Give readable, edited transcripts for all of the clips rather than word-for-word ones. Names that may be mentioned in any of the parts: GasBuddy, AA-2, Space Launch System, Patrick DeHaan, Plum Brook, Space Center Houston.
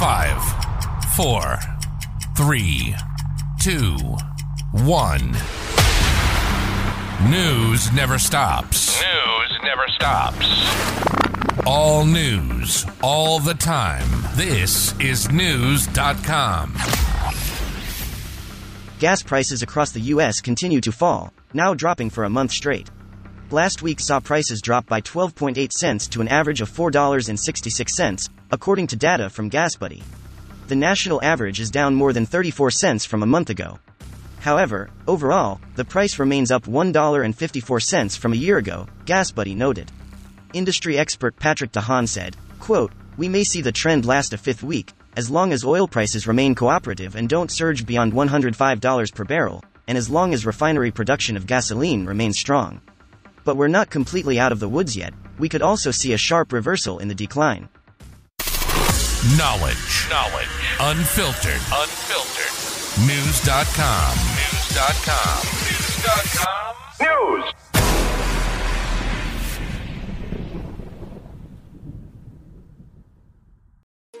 5, 4, 3, 2, 1. News never stops. News never stops. All news, all the time. This is News.com. Gas prices across the U.S. continue to fall, now dropping for a month straight. Last week saw prices drop by 12.8 cents to an average of $4.66, according to data from GasBuddy. The national average is down more than 34 cents from a month ago. However, overall, the price remains up $1.54 from a year ago, GasBuddy noted. Industry expert Patrick DeHaan said, quote, "We may see the trend last a fifth week, as long as oil prices remain cooperative and don't surge beyond $105 per barrel, and as long as refinery production of gasoline remains strong. But we're not completely out of the woods yet. We could also see a sharp reversal in the decline." Knowledge. Unfiltered. News.com.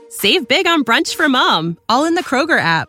Save big on brunch for mom, all in the Kroger app.